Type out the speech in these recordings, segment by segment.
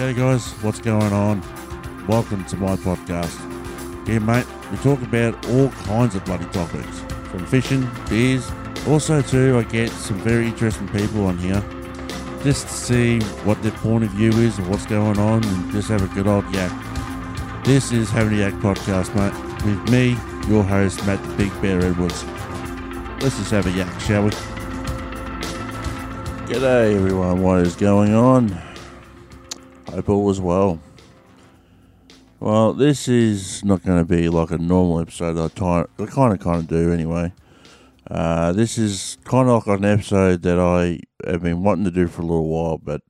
G'day guys, what's going on? Welcome to my podcast. Here mate, we talk about all kinds of bloody topics, from fishing, beers, also too I get some very interesting people on here, just to see what their point of view is and what's going on and just have a good old yak. This is Having a Yak Podcast mate, with me, your host Matt the Big Bear Edwards. Let's just have a yak, shall we? G'day everyone, what is going on? Hope all is well. Well, this is not going to be like a normal episode I kind of do anyway. This is kind of like an episode that I have been wanting to do for a little while, but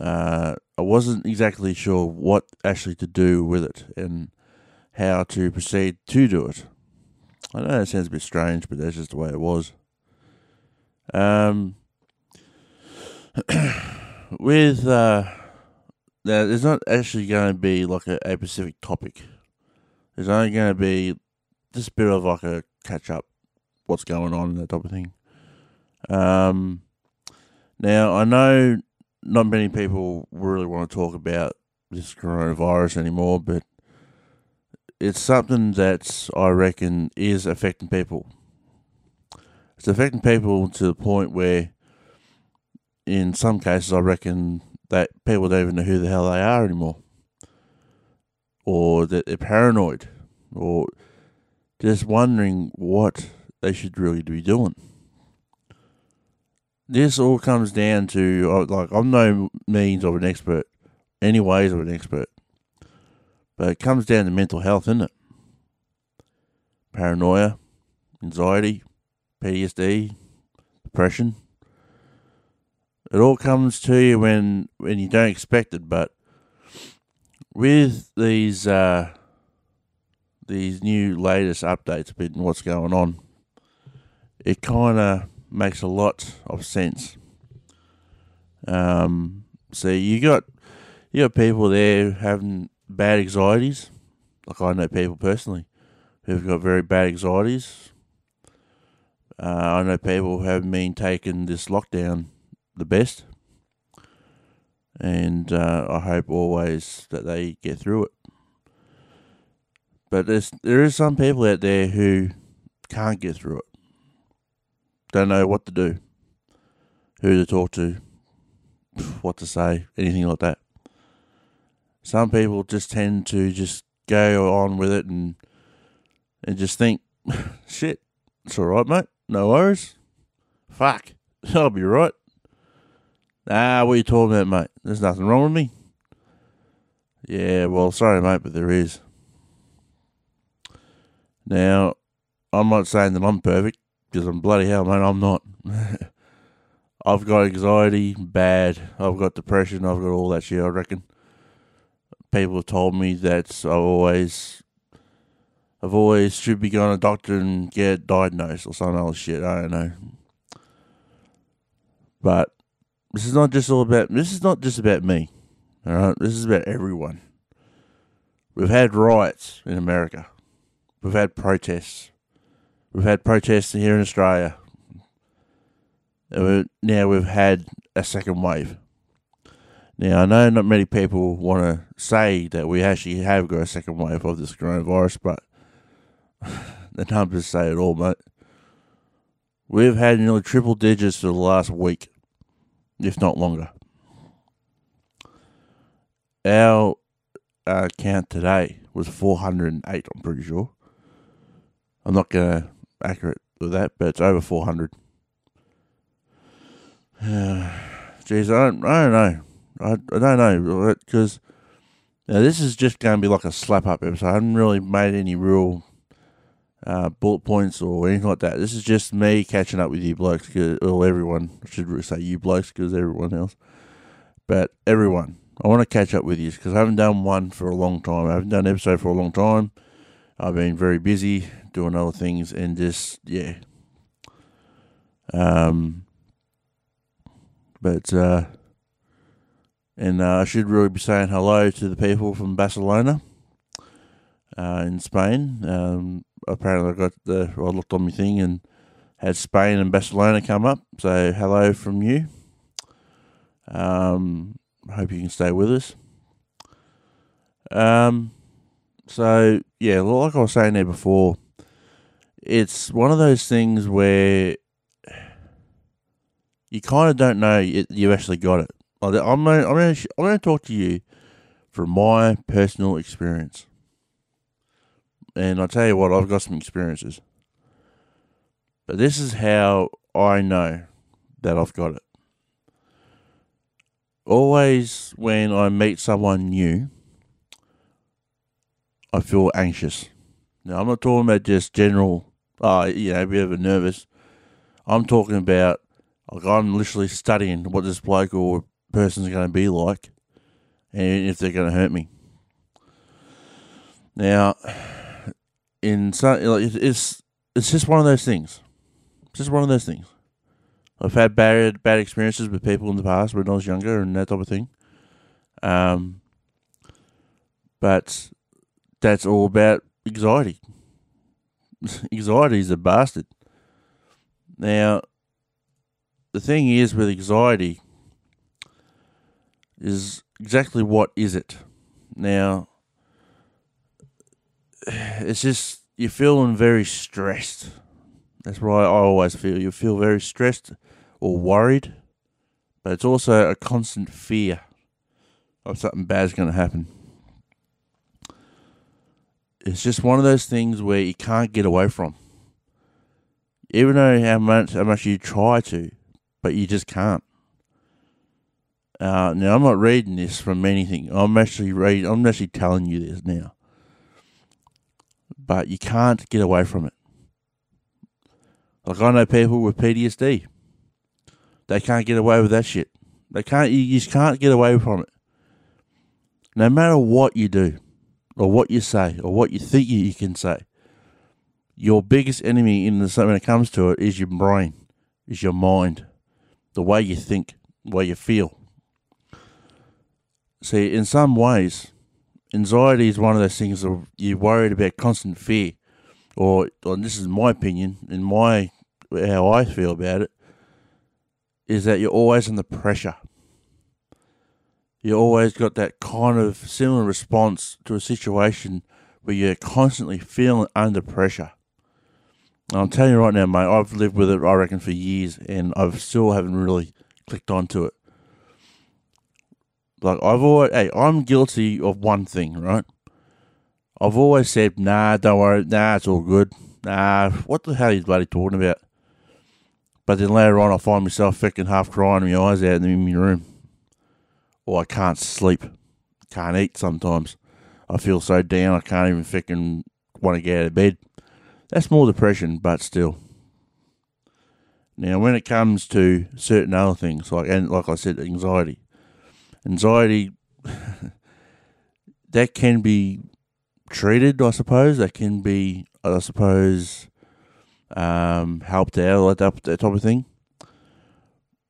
I wasn't exactly sure what actually to do with it and how to proceed to do it. I know that sounds a bit strange, but that's just the way it was. With... Now, there's not actually going to be like a specific topic. There's only going to be just a bit of like a catch-up, what's going on, that type of thing. Now, I know not many people really want to talk about this coronavirus anymore, but it's something that I reckon is affecting people. It's affecting people to the point where, in some cases, I reckon that people don't even know who the hell they are anymore, or that they're paranoid, or just wondering what they should really be doing. This all comes down to, like, I'm no means of an expert, any ways of an expert, but it comes down to mental health, isn't it? Paranoia, anxiety, PTSD, depression. It all comes to you when you don't expect it, but with these new latest updates about what's going on, it kind of makes a lot of sense. So you got people there having bad anxieties, like I know people personally who've got very bad anxieties. I know people who haven't been taking this lockdown the best, and I hope always that they get through it, but there is some people out there who can't get through it, don't know what to do, who to talk to, what to say, anything like that. Some people just tend to just go on with it and just think, shit, it's alright mate, no worries, fuck, I'll be right. Nah, what are you talking about, mate? There's nothing wrong with me. Yeah, well, sorry, mate, but there is. Now, I'm not saying that I'm perfect, because I'm bloody hell, mate, I'm not. I've got anxiety, bad. I've got depression, I've got all that shit, I reckon. People have told me that I've always should be going to a doctor and get diagnosed or some other shit, I don't know. But This is not just about me, all right? This is about everyone. We've had riots in America. We've had protests. We've had protests here in Australia. And now we've had a second wave. Now, I know not many people want to say that we actually have got a second wave of this coronavirus, but the numbers say it all, mate. We've had nearly triple digits for the last week, if not longer. Our count today was 408, I'm pretty sure. I'm not going to accurate with that, but it's over 400. Jeez, I don't know, because now this is just going to be like a slap-up episode. I haven't really made any real bullet points or anything like that. This is just me catching up with you blokes, or everyone. I should say you blokes because everyone else. But everyone, I want to catch up with you because I haven't done one for a long time. I haven't done an episode for a long time. I've been very busy doing other things and just, yeah. But I should really be saying hello to the people from Barcelona in Spain. Apparently I looked on my thing and had Spain and Barcelona come up, so hello from you. I hope you can stay with us. So, yeah, like I was saying there before, it's one of those things where you kind of don't know you've actually got it. I'm going to talk to you from my personal experience. And I'll tell you what, I've got some experiences. But this is how I know that I've got it. Always when I meet someone new, I feel anxious. Now, I'm not talking about just general, a bit of a nervous. I'm talking about, like, I'm literally studying what this bloke or person's going to be like and if they're going to hurt me. Now, it's just one of those things. It's just one of those things. I've had bad experiences with people in the past when I was younger and that type of thing. But that's all about anxiety. Anxiety is a bastard. Now, the thing is with anxiety is exactly what is it. Now, it's just you're feeling very stressed. That's why I always feel. You feel very stressed or worried, but it's also a constant fear of something bad's going to happen. It's just one of those things where you can't get away from. Even though how much you try to, but you just can't. Now, I'm not reading this from anything. I'm actually telling you this now. But you can't get away from it. Like, I know people with PTSD. They can't get away with that shit. You just can't get away from it. No matter what you do, or what you say, or what you think you can say, your biggest enemy when it comes to it is your brain, is your mind, the way you think, the way you feel. See, in some ways, anxiety is one of those things that you're worried about constant fear. Or this is my opinion, and how I feel about it, is that you're always under pressure. You always got that kind of similar response to a situation where you're constantly feeling under pressure. And I'm telling you right now, mate, I've lived with it, I reckon, for years, and I still haven't really clicked onto it. Like, I'm guilty of one thing, right? I've always said, nah, don't worry, nah, it's all good. Nah, what the hell are you bloody talking about? But then later on, I find myself freaking half crying my eyes out in my room. Or I can't sleep. Can't eat sometimes. I feel so down, I can't even freaking want to get out of bed. That's more depression, but still. Now, when it comes to certain other things, like I said, anxiety. Anxiety, that can be treated, I suppose. That can be, I suppose, helped out, like that type of thing.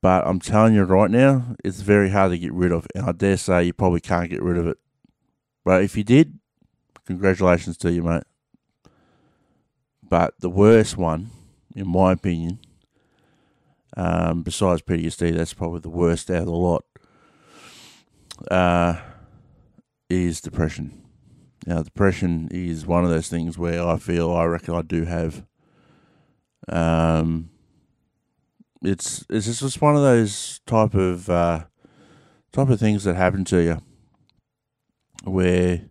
But I'm telling you right now, it's very hard to get rid of, and I dare say you probably can't get rid of it. But if you did, congratulations to you, mate. But the worst one, in my opinion, besides PTSD, that's probably the worst out of the lot, is depression. Now, depression is one of those things where I reckon I do have. It's just one of those type of things that happen to you, where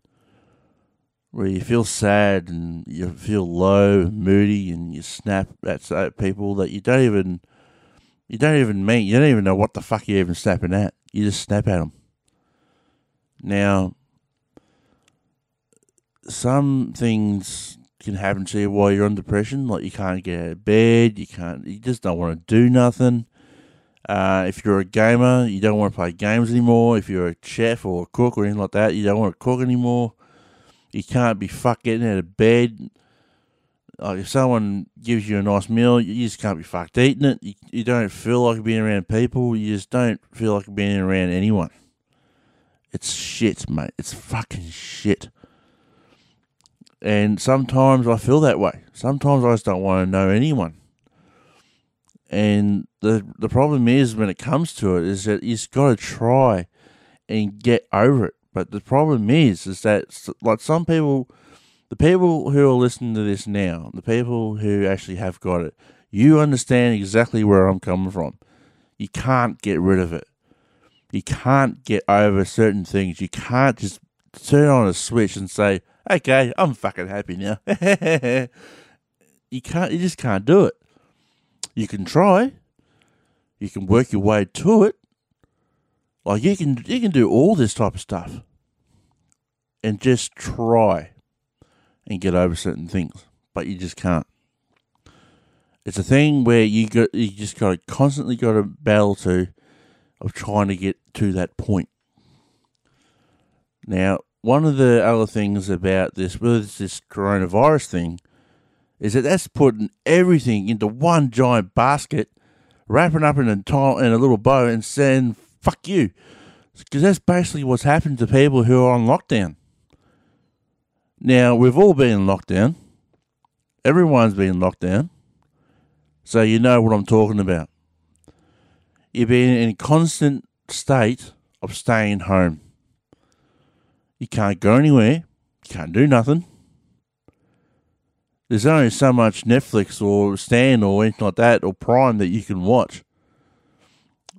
you feel sad and you feel low, moody, and you snap at people that you don't even know what the fuck you're even snapping at. You just snap at them. Now, some things can happen to you while you're on depression, like you can't get out of bed, you just don't want to do nothing. If you're a gamer, you don't want to play games anymore. If you're a chef or a cook or anything like that, you don't want to cook anymore. You can't be fucked getting out of bed. Like, if someone gives you a nice meal, you just can't be fucked eating it. You don't feel like being around people. You just don't feel like being around anyone. It's shit, mate. It's fucking shit. And sometimes I feel that way. Sometimes I just don't want to know anyone. And the problem is when it comes to it is that you've got to try and get over it. But the problem is that, like, some people, the people who are listening to this now, the people who actually have got it, you understand exactly where I'm coming from. You can't get rid of it. You can't get over certain things. You can't just turn on a switch and say, okay, I'm fucking happy now. You just can't do it. You can try. You can work your way to it. Like, you can do all this type of stuff and just try and get over certain things, but you just can't. It's a thing where you just got to constantly got to battle of trying to get to that point. Now, one of the other things about this coronavirus thing is that that's putting everything into one giant basket, wrapping up in a little bow and saying, fuck you. Because that's basically what's happened to people who are on lockdown. Now, we've all been in lockdown. Everyone's been in lockdown. So you know what I'm talking about. You've been in a constant state of staying home. You can't go anywhere. You can't do nothing. There's only so much Netflix or Stan or anything like that or Prime that you can watch.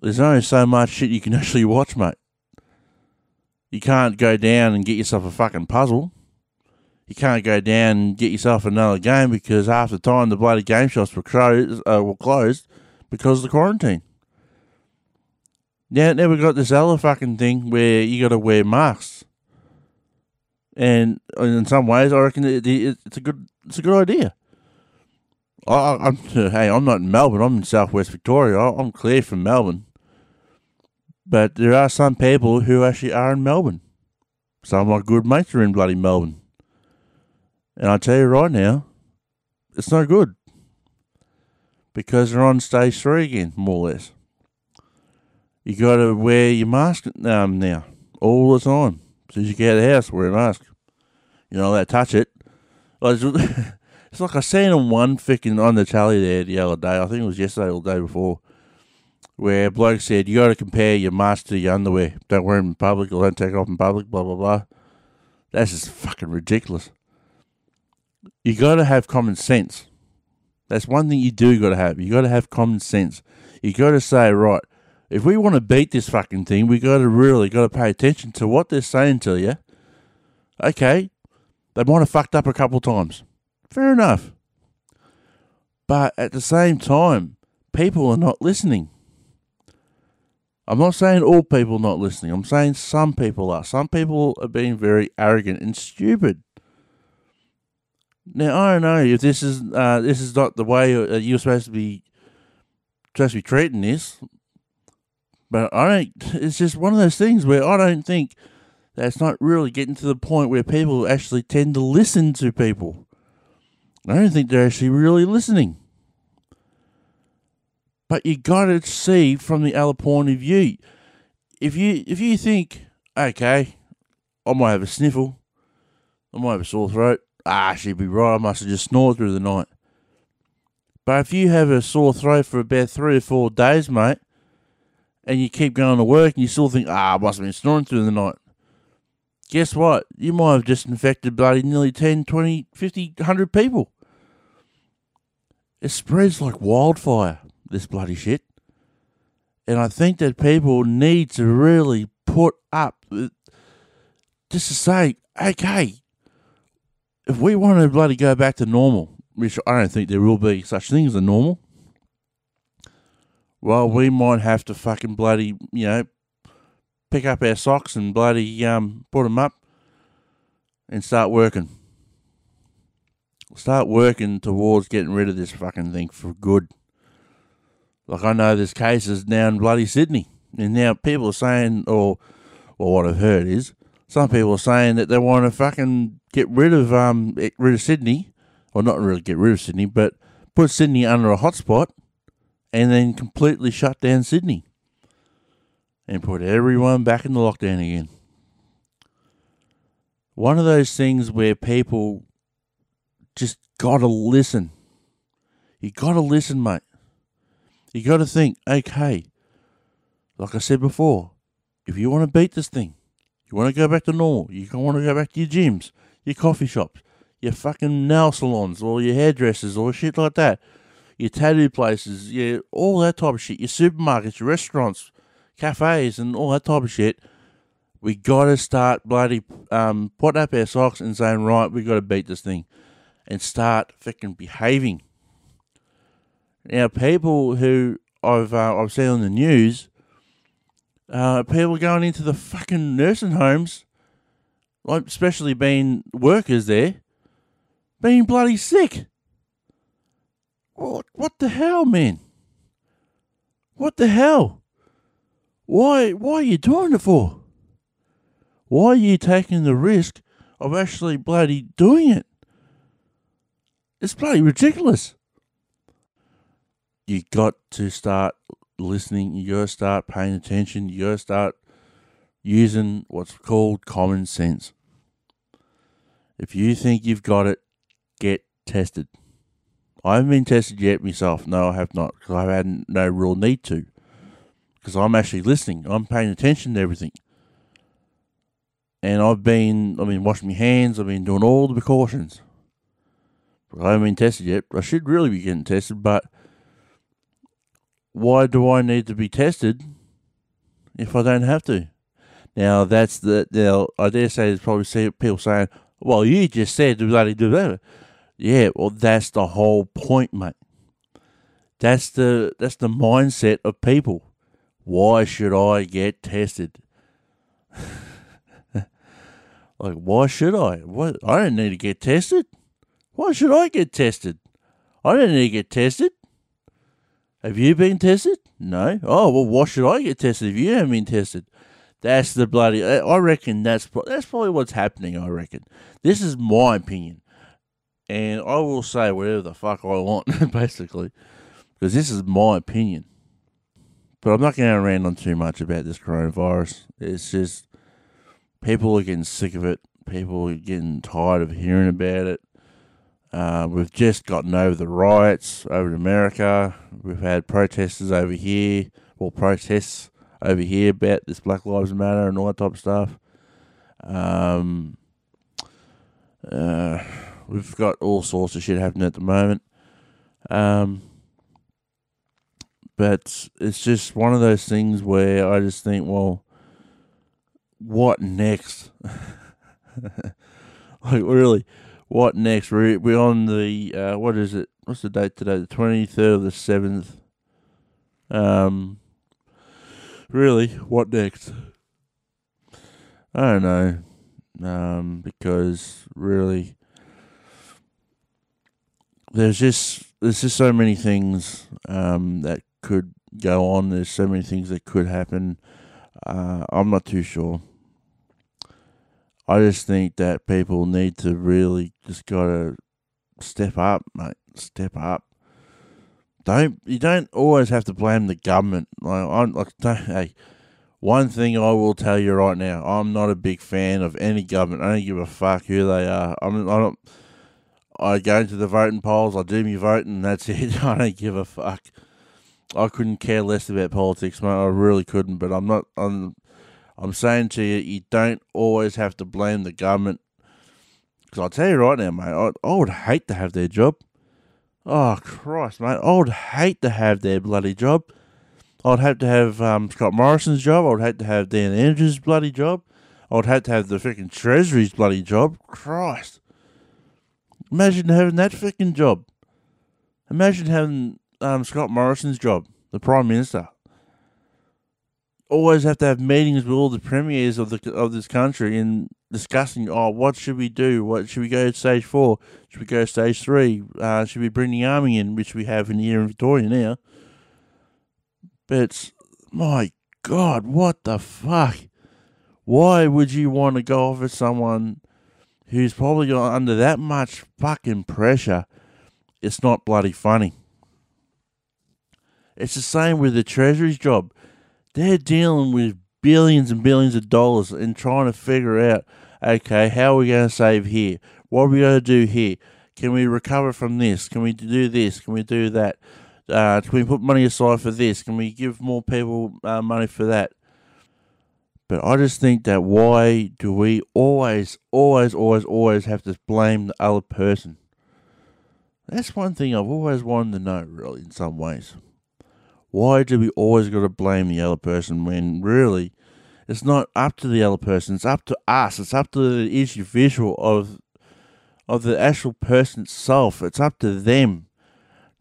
There's only so much shit you can actually watch, mate. You can't go down and get yourself a fucking puzzle. You can't go down and get yourself another game because half the time the bloody game shops were closed because of the quarantine. Now we've got this other fucking thing where you got to wear masks. And in some ways, I reckon it's a good idea. I'm not in Melbourne. I'm in Southwest Victoria. I'm clear from Melbourne. But there are some people who actually are in Melbourne. Some of my good mates are in bloody Melbourne. And I tell you right now, it's no good. Because they're on stage 3 again, more or less. You got to wear your mask now, all the time. As soon as you get out of the house, wear a mask. You know, that touch it. It's like I seen on the telly there the other day, I think it was yesterday or the day before, where a bloke said, you got to compare your mask to your underwear. Don't wear them in public or don't take it off in public, blah, blah, blah. That's just fucking ridiculous. You got to have common sense. That's one thing you do got to have. You got to have common sense. You got to say, right, if we want to beat this fucking thing, we got to pay attention to what they're saying to you. Okay, they might have fucked up a couple of times. Fair enough. But at the same time, people are not listening. I'm not saying all people are not listening. I'm saying some people are. Some people are being very arrogant and stupid. Now, I don't know if this is not the way you're supposed to be treating this, but it's just one of those things where I don't think that's not really getting to the point where people actually tend to listen to people. I don't think they're actually really listening. But you got to see from the other point of view. If you think, okay, I might have a sniffle, I might have a sore throat. She'd be right, I must have just snored through the night. But if you have a sore throat for about 3 or 4 days, mate, and you keep going to work and you still think, I must have been snoring through the night. Guess what? You might have just infected bloody nearly 10, 20, 50, 100 people. It spreads like wildfire, this bloody shit. And I think that people need to really put up just to say, okay, if we want to bloody go back to normal, which I don't think there will be such things as a normal, well, we might have to fucking bloody, pick up our socks and bloody put them up and start working. Start working towards getting rid of this fucking thing for good. Like, I know there's cases now in bloody Sydney, and now people are saying, what I've heard is, some people are saying that they want to fucking get rid of Sydney, or not really get rid of Sydney, but put Sydney under a hotspot and then completely shut down Sydney and put everyone back in the lockdown again. One of those things where people just gotta listen. You gotta listen, mate. You gotta think, okay, like I said before, If you want to beat this thing, you want to go back to normal, you want to go back to your gyms, your coffee shops, your fucking nail salons or your hairdressers or shit like that, your tattoo places, yeah, all that type of shit, your supermarkets, your restaurants, cafes and all that type of shit, we got to start bloody putting up our socks and saying, right, we got to beat this thing and start fucking behaving. Now, people who I've seen on the news, people going into the fucking nursing homes, like especially being workers there, being bloody sick. What the hell, man? What the hell? Why are you doing it for? Why are you taking the risk of actually bloody doing it? It's bloody ridiculous. You got to start listening. You got to start paying attention. You got to start using what's called common sense. If you think you've got it, get tested. I haven't been tested yet myself. No, I have not, because I've had no real need to, because I'm actually listening. I'm paying attention to everything. And I've been washing my hands. I've been doing all the precautions. I haven't been tested yet. I should really be getting tested, but why do I need to be tested if I don't have to? Now, I dare say there's probably people saying, well, you just said to bloody do that. Yeah, well, that's the whole point, mate. That's the mindset of people. Why should I get tested? Like, why should I? What? I don't need to get tested. Why should I get tested? I don't need to get tested. Have you been tested? No. Oh, well, why should I get tested if you haven't been tested? That's the bloody... I reckon that's probably what's happening, I reckon. This is my opinion. And I will say whatever the fuck I want, basically. Because this is my opinion. But I'm not going to rant on too much about this coronavirus. It's just... people are getting sick of it. People are getting tired of hearing about it. We've just gotten over the riots over in America. We've had protests over here about this Black Lives Matter and all that type of stuff. We've got all sorts of shit happening at the moment. But it's just one of those things where I just think, well, what next? Like, really, what next? We're on the, what is it? What's the date today? The 23rd of the 7th. Really, what next? I don't know. Because really, there's just so many things, that could go on. There's so many things that could happen. I'm not too sure. I just think that people need to really just gotta step up, mate. Step up. You don't always have to blame the government. One thing I will tell you right now, I'm not a big fan of any government. I don't give a fuck who they are. I go into the voting polls. I do my voting, and that's it. I don't give a fuck. I couldn't care less about politics, mate. I really couldn't. But I'm not. I'm saying to you, you don't always have to blame the government. Because I'll tell you right now, mate, I would hate to have their job. Oh, Christ, mate. I would hate to have their bloody job. I'd hate to have Scott Morrison's job. I would hate to have Dan Andrews' bloody job. I would hate to have the freaking Treasury's bloody job. Christ. Imagine having that freaking job. Imagine having Scott Morrison's job, the Prime Minister. Always have to have meetings with all the premiers of this country and discussing, what should we do? What should we go to stage 4? Should we go to stage 3? Should we bring the army in, which we have in here in Victoria now? But, my God, what the fuck? Why would you want to go off at someone who's probably got under that much fucking pressure? It's not bloody funny. It's the same with the Treasury's job. They're dealing with billions and billions of dollars and trying to figure out, okay, how are we going to save here? What are we going to do here? Can we recover from this? Can we do this? Can we do that? Can we put money aside for this? Can we give more people money for that? But I just think that why do we always have to blame the other person? That's one thing I've always wanted to know, really, in some ways. Why do we always got to blame the other person when really it's not up to the other person, it's up to us, it's up to the individual of the actual person itself, it's up to them.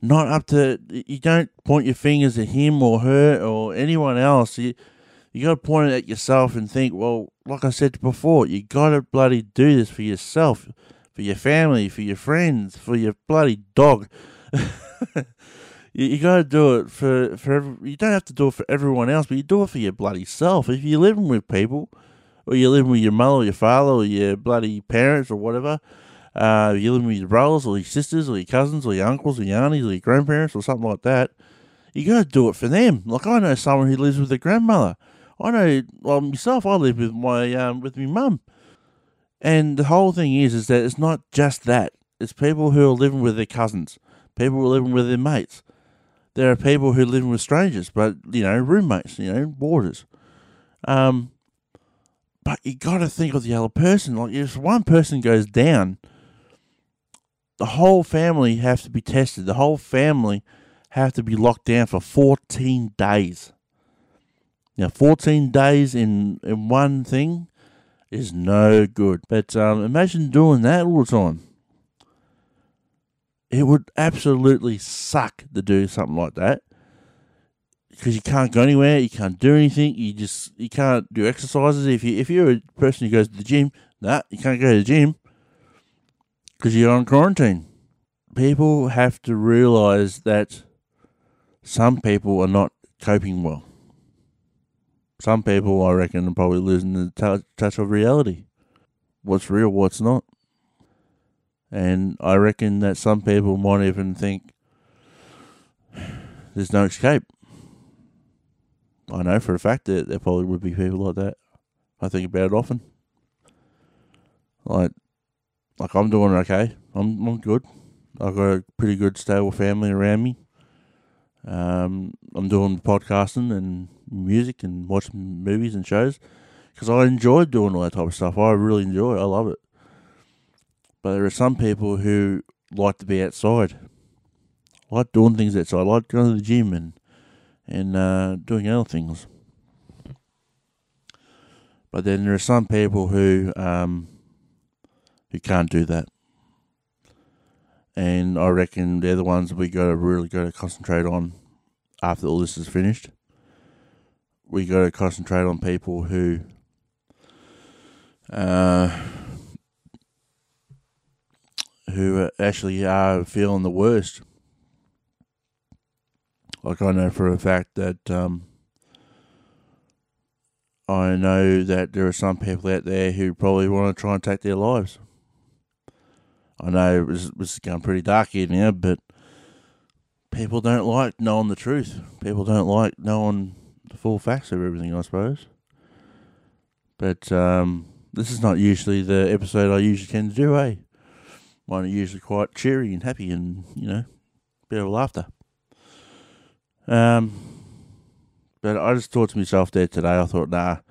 Not up to, you don't point your fingers at him or her or anyone else. You got to point it at yourself and think, well, like I said before, you got to bloody do this for yourself, for your family, for your friends, for your bloody dog. you got to do it for you don't have to do it for everyone else, but you do it for your bloody self. If you're living with people, or you're living with your mother or your father or your bloody parents or whatever, you're living with your brothers or your sisters or your cousins or your uncles or your aunties or your grandparents or something like that, you got to do it for them. Like I know someone who lives with their grandmother. I know, well, myself, I live with my mum. And the whole thing is that it's not just that. It's people who are living with their cousins. People who are living with their mates. There are people who are living with strangers, but, roommates, boarders. But you got to think of the other person. Like, if one person goes down, the whole family have to be tested. The whole family have to be locked down for 14 days. Now, 14 days in one thing is no good. But imagine doing that all the time. It would absolutely suck to do something like that because you can't go anywhere, you can't do anything, you can't do exercises. If you're a person who goes to the gym, you can't go to the gym because you're on quarantine. People have to realise that some people are not coping well. Some people, I reckon, are probably losing the touch of reality. What's real, what's not. And I reckon that some people might even think there's no escape. I know for a fact that there probably would be people like that. I think about it often. Like I'm doing okay. I'm good. I've got a pretty good stable family around me. I'm doing podcasting and music and watching movies and shows because I enjoy doing all that type of stuff. I really enjoy it. I love it. But there are some people who like to be outside, like doing things outside, like going to the gym and doing other things. But then there are some people who can't do that, and I reckon they're the ones we got to concentrate on after all this is finished. We got to concentrate on people who actually are feeling the worst. Like I know for a fact that I know that there are some people out there who probably want to try and take their lives. I know it was going pretty dark here now, but people don't like knowing the truth. People don't like knowing the full facts of everything, I suppose. But this is not usually the episode I usually tend to do, eh? Mine are usually quite cheery and happy and, a bit of laughter. But I just thought to myself there today, I thought, I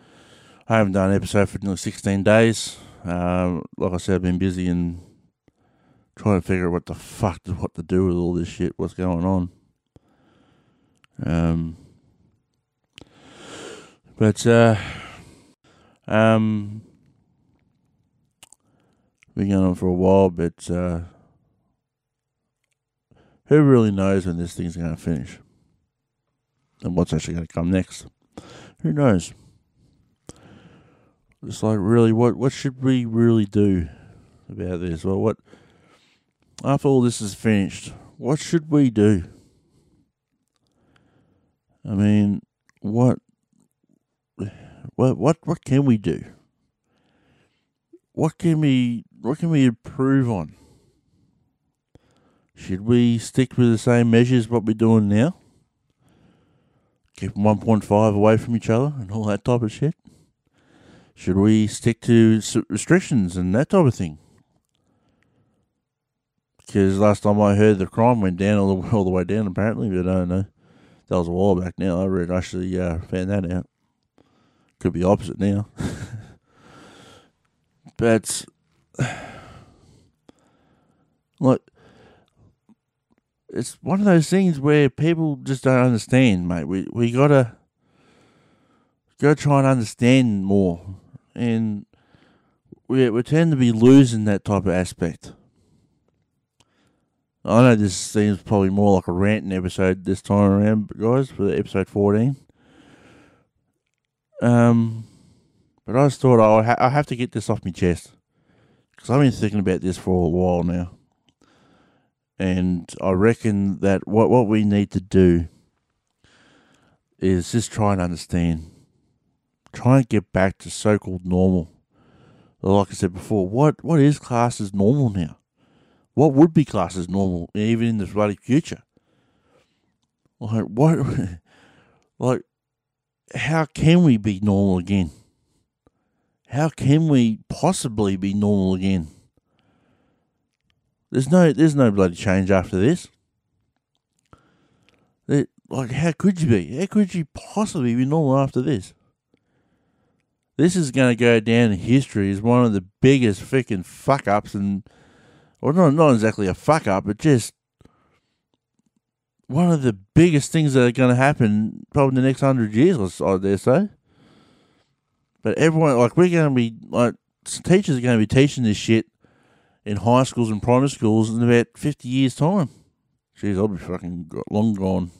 haven't done an episode for nearly 16 days. Like I said, I've been busy and trying to figure out what to do with all this shit, what's going on. Been going on for a while, but who really knows when this thing's going to finish and what's actually going to come next? Who knows? It's like, really, what should we really do about this? Well, what after all this is finished, what should we do? I mean, what can we do? What can we improve on? Should we stick with the same measures what we're doing now? Keep 1.5 away from each other and all that type of shit? Should we stick to restrictions and that type of thing? Because last time I heard the crime went down all the way down apparently, but I don't know. That was a while back now. I actually found that out. Could be opposite now. But, look, it's one of those things where people just don't understand, mate. We got to go try and understand more. And we tend to be losing that type of aspect. I know this seems probably more like a ranting episode this time around, guys, for episode 14. But I just thought I have to get this off my chest, because I've been thinking about this for a while now, and I reckon that what we need to do is just try and understand, try and get back to so-called normal. Like I said before, what is classed as normal now? What would be classed as normal even in the bloody future? Like what? Like how can we be normal again? How can we possibly be normal again? There's no bloody change after this. Like, how could you be? How could you possibly be normal after this? This is going to go down in history as one of the biggest freaking fuck-ups, and, well, not exactly a fuck-up, but just one of the biggest things that are going to happen probably in the next 100 years or so, I dare say. But everyone, like, we're going to be, like, teachers are going to be teaching this shit in high schools and primary schools in about 50 years' time. Jeez, I'll be fucking long gone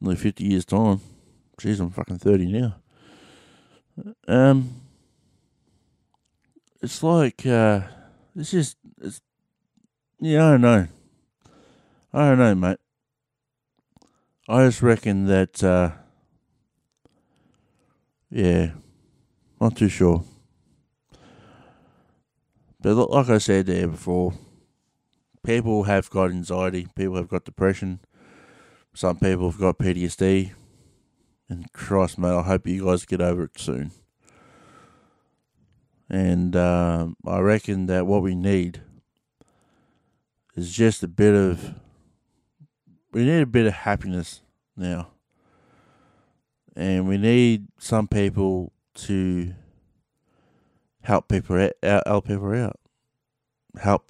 in like 50 years' time. Jeez, I'm fucking 30 now. It's like, it's just, it's, yeah, I don't know. I don't know, mate. I just reckon that, yeah. Not too sure. But like I said there before, people have got anxiety, people have got depression, some people have got PTSD, and Christ, mate, I hope you guys get over it soon. And I reckon that what we need is just a bit of happiness now. And we need some people to help people out. But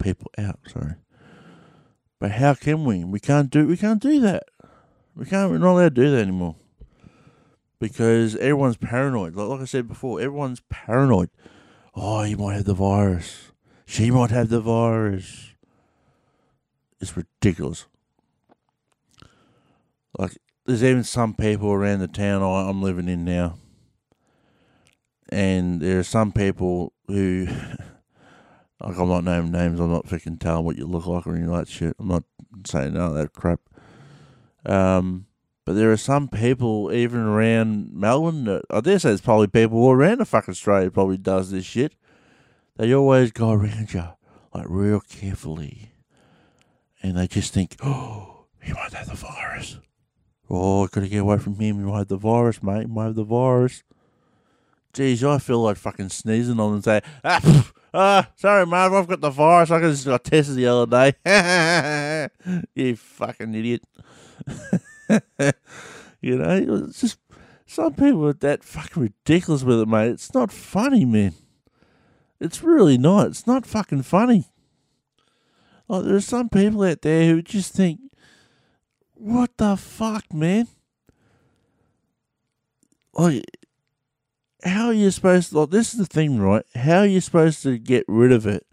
how can we? We can't do that. We're not allowed to do that anymore, because everyone's paranoid. Like I said before, everyone's paranoid. Oh, you might have the virus. She might have the virus. It's ridiculous. Like, there's even some people around the town I'm living in now, and there are some people who, like, I'm not naming names, I'm not freaking telling what you look like or any of that shit, I'm not saying none of that crap, but there are some people even around Melbourne, I dare say there's probably people all around the fucking Australia probably does this shit. They always go around you, like, real carefully, and they just think, oh, he might have the virus. Oh, I gotta get away from him, he might have the virus, mate, he might have the virus. Geez, I feel like fucking sneezing on them and say, sorry, Marv, I've got the virus. I just got tested the other day. You fucking idiot. You know, it's just some people are that fucking ridiculous with it, mate. It's not funny, man. It's really not. It's not fucking funny. Like, there's some people out there who just think, what the fuck, man? Like, how are you supposed to, like, this is the thing, right? How are you supposed to get rid of it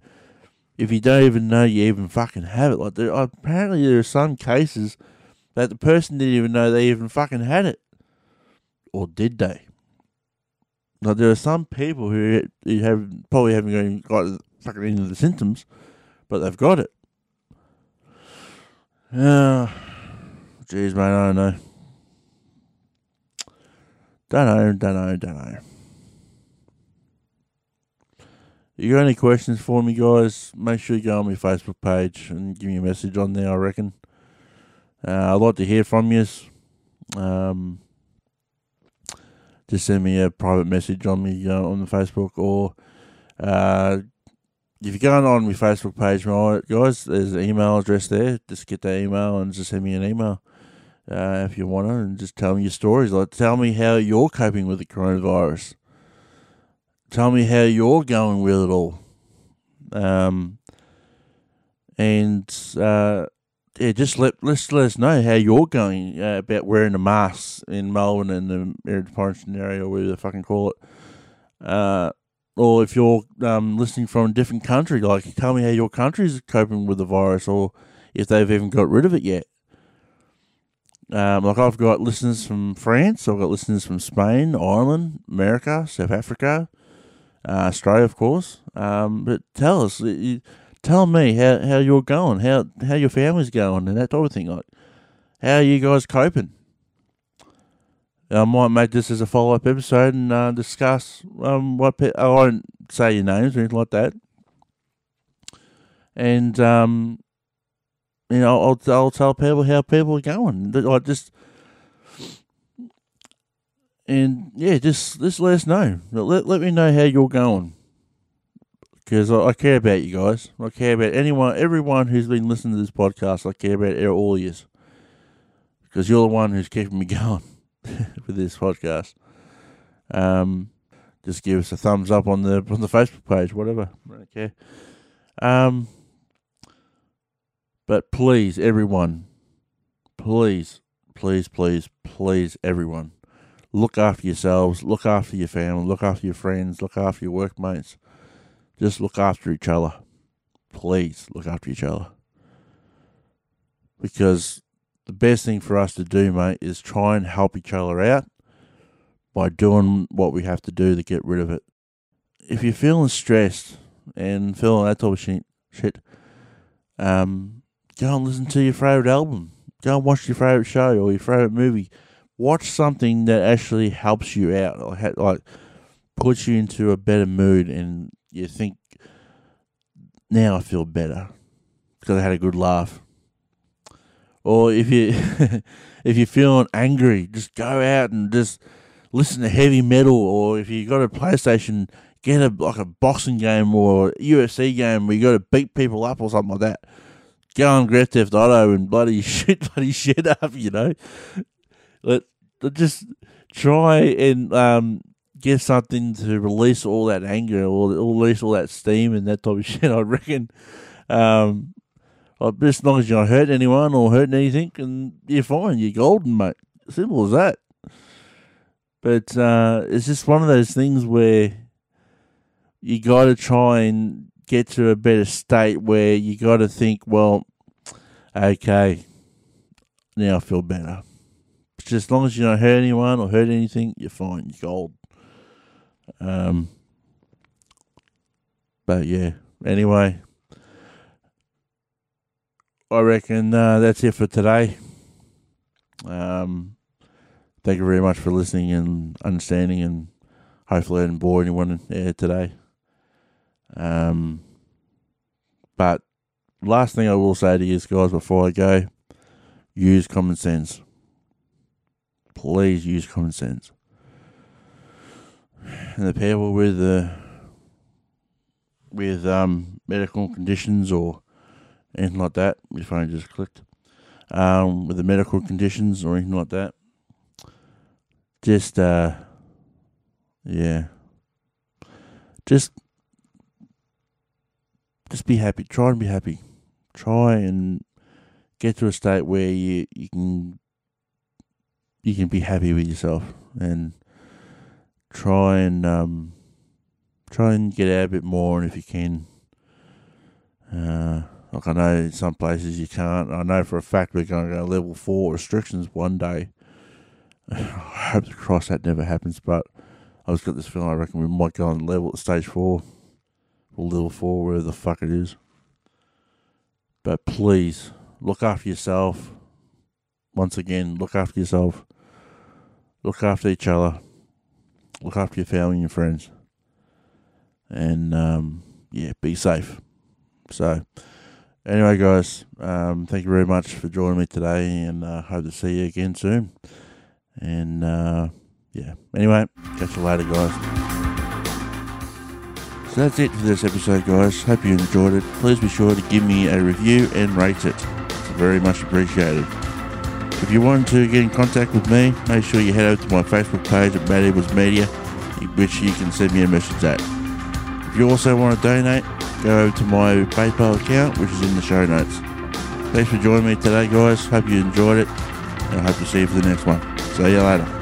if you don't even know you even fucking have it? Like, apparently there are some cases that the person didn't even know they even fucking had it. Or did they? Like, there are some people who have probably haven't even got fucking any of the symptoms, but they've got it. Jeez, mate, I don't know. Don't know. You got any questions for me, guys? Make sure you go on my Facebook page and give me a message on there, I reckon. I'd like to hear from you. Just send me a private message on me on the Facebook, or if you're going on my Facebook page, guys, there's an email address there. Just get that email and just send me an email. if you want to, and just tell me your stories. Like, tell me how you're coping with the coronavirus. Tell me how you're going with it all. Just let us know how you're going about wearing a mask in Melbourne and the metropolitan area, or whatever they fucking call it. Or if you're listening from a different country, like, tell me how your country's coping with the virus, or if they've even got rid of it yet. Like, I've got listeners from France, I've got listeners from Spain, Ireland, America, South Africa, Australia, of course. But tell us, tell me how you're going, how your family's going, and that type of thing. Like, how are you guys coping? I might make this as a follow-up episode and discuss I won't say your names or anything like that. And you know, I'll tell people how people are going. Like, just let us know. Let me know how you're going, because I care about you guys. I care about everyone who's been listening to this podcast. I care about all of you, because you're the one who's keeping me going with this podcast. Just give us a thumbs up on the Facebook page, whatever. I don't care. But please, everyone, please, everyone, look after yourselves, look after your family, look after your friends, look after your workmates. Just look after each other. Please, look after each other. Because the best thing for us to do, mate, is try and help each other out by doing what we have to do to get rid of it. If you're feeling stressed and feeling that type of shit, go and listen to your favourite album. Go and watch your favourite show or your favourite movie. Watch something that actually helps you out, like puts you into a better mood, and you think, now I feel better because I had a good laugh. Or if you if you're feeling angry, just go out and just listen to heavy metal. Or if you got a PlayStation, get a boxing game or UFC game where you got to beat people up or something like that. Go on Grand Theft Auto and bloody shit up, you know. Just try and get something to release all that anger or release all that steam and that type of shit, I reckon. As long as you're not hurting anyone or hurting anything, and you're fine. You're golden, mate. Simple as that. But it's just one of those things where you got to try and get to a better state where you got to think, well, okay, now I feel better. Just as long as you don't hurt anyone or hurt anything, you're fine. You're gold. But yeah, anyway, I reckon that's it for today. Thank you very much for listening and understanding, and hopefully I didn't bore anyone today. But last thing I will say to you guys before I go, use common sense. Please use common sense. And the people with medical conditions or anything like that, my phone just clicked, with the medical conditions or anything like that, just be happy. Try and be happy. Try and get to a state where you can be happy with yourself, and try and get out a bit more. And if you can, like, I know some places you can't. I know for a fact we're going to go level 4 restrictions one day. I hope to cross that never happens, but I've just got this feeling I reckon we might go on stage 4 or level 4, wherever the fuck it is. But please, look after yourself. Once again, look after yourself. Look after each other. Look after your family and your friends. And, be safe. So, anyway, guys, thank you very much for joining me today, and I hope to see you again soon. And, anyway, catch you later, guys. So that's it for this episode, guys. Hope you enjoyed it. Please be sure to give me a review and rate it. It's very much appreciated. If you want to get in contact with me, make sure you head over to my Facebook page at Matt Edwards Media, which you can send me a message at. If you also want to donate, go over to my PayPal account, which is in the show notes. Thanks for joining me today, guys. Hope you enjoyed it, and I hope to see you for the next one. See you later.